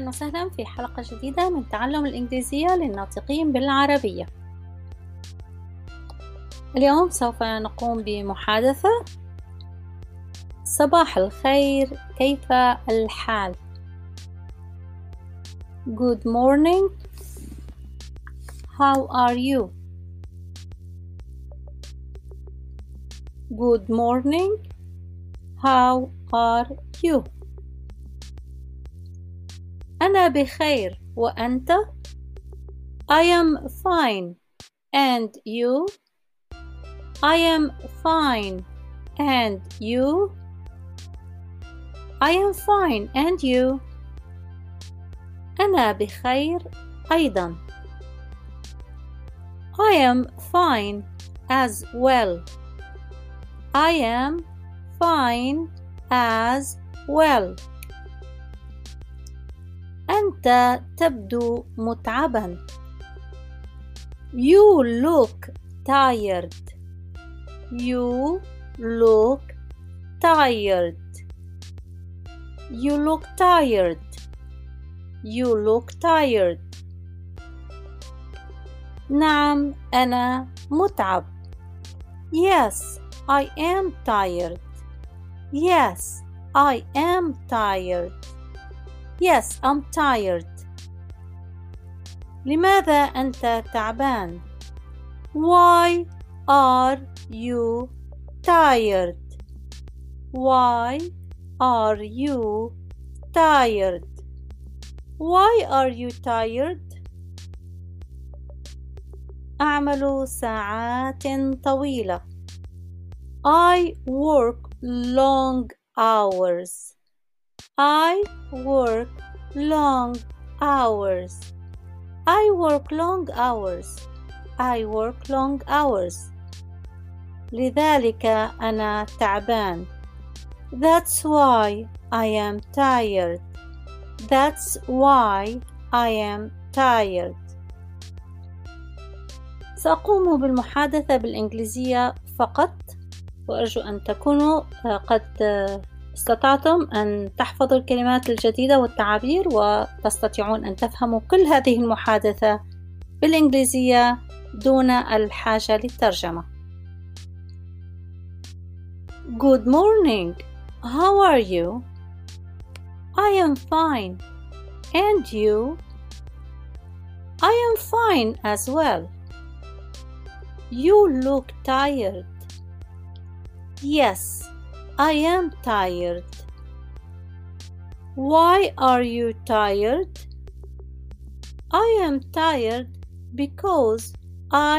أهلا وسهلا في حلقة جديدة من تعلم الإنجليزية للناطقين بالعربية. اليوم سوف نقوم بمحادثة صباح الخير، كيف الحال؟ Good morning. How are you? Good morning. How are you? أنا بخير وأنت؟ I am fine. And you? I am fine. And you? I am fine. And you? أنا بخير أيضا. I am fine as well. I am fine as well. أنت تبدو متعبا. You look tired. You look tired. You look tired. You look tired. نعم أنا متعب. Yes, I am tired. Yes, I am tired. Yes, I'm tired. لماذا أنت تعبان؟ Why are you tired? Why are you tired? Why are you tired? أعمل ساعات طويلة. I work long hours. I work long hours. I work long hours. I work long hours. لذلك أنا تعبان. That's why I am tired. That's why I am tired. سأقوم بالمحادثة بالإنجليزية فقط، وأرجو أن تكونوا قد استطعتم أن تحفظوا الكلمات الجديدة والتعابير، وتستطيعون أن تفهموا كل هذه المحادثة بالإنجليزية دون الحاجة للترجمة. Good morning. How are you? I am fine. And you? I am fine as well. You look tired. Yes, I am tired. Why are you tired? I am tired because I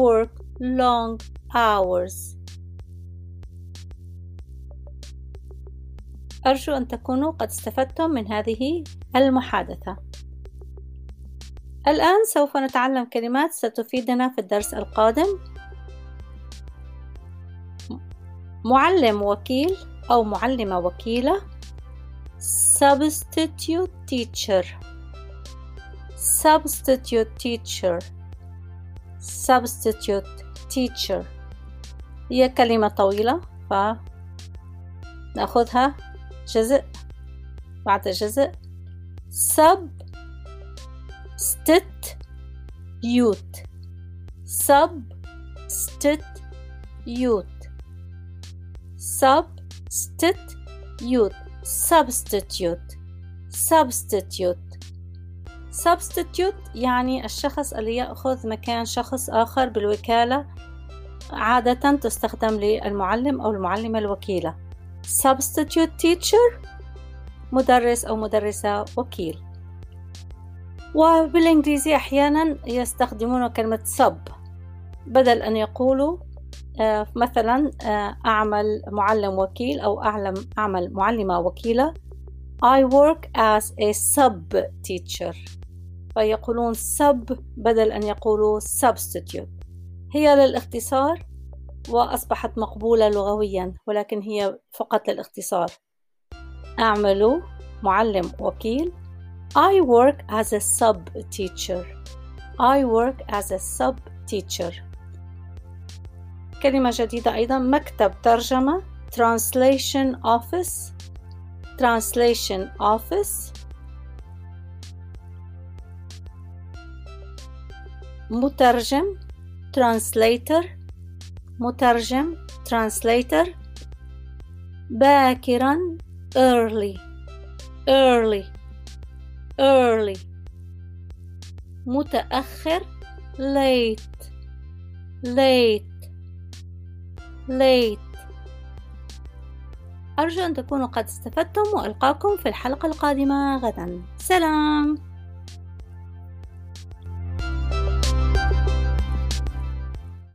work long hours. أرجو أن تكونوا قد استفدتم من هذه المحادثة. الآن سوف نتعلم كلمات ستفيدنا في الدرس القادم. معلم وكيل أو معلمة وكيلة. Substitute teacher. Substitute teacher. Substitute teacher. هي كلمة طويلة فنأخذها جزء بعد جزء. Substitute. Substitute. Substitute. Substitute. Substitute. Substitute يعني الشخص اللي يأخذ مكان شخص آخر بالوكالة، عادة تستخدم للمعلم أو المعلمة الوكيلة. Substitute teacher مدرس أو مدرسة وكيل. وبالإنجليزي أحيانا يستخدمون كلمة sub بدل أن يقولوا مثلا أعمل معلم وكيل أو أعمل معلمة وكيلة. I work as a sub teacher. فيقولون sub بدل أن يقولوا substitute. هي للاختصار وأصبحت مقبولة لغويا، ولكن هي فقط للاختصار. أعمل معلم وكيل. I work as a sub teacher. I work as a sub teacher. كلمة جديدة أيضا، مكتب ترجمة. Translation office. Translation office. مترجم translator، مترجم translator. باكراً early early early. متأخر late late late. أرجو أن تكونوا قد استفدتم وألقاكم في الحلقة القادمة غداً. سلام.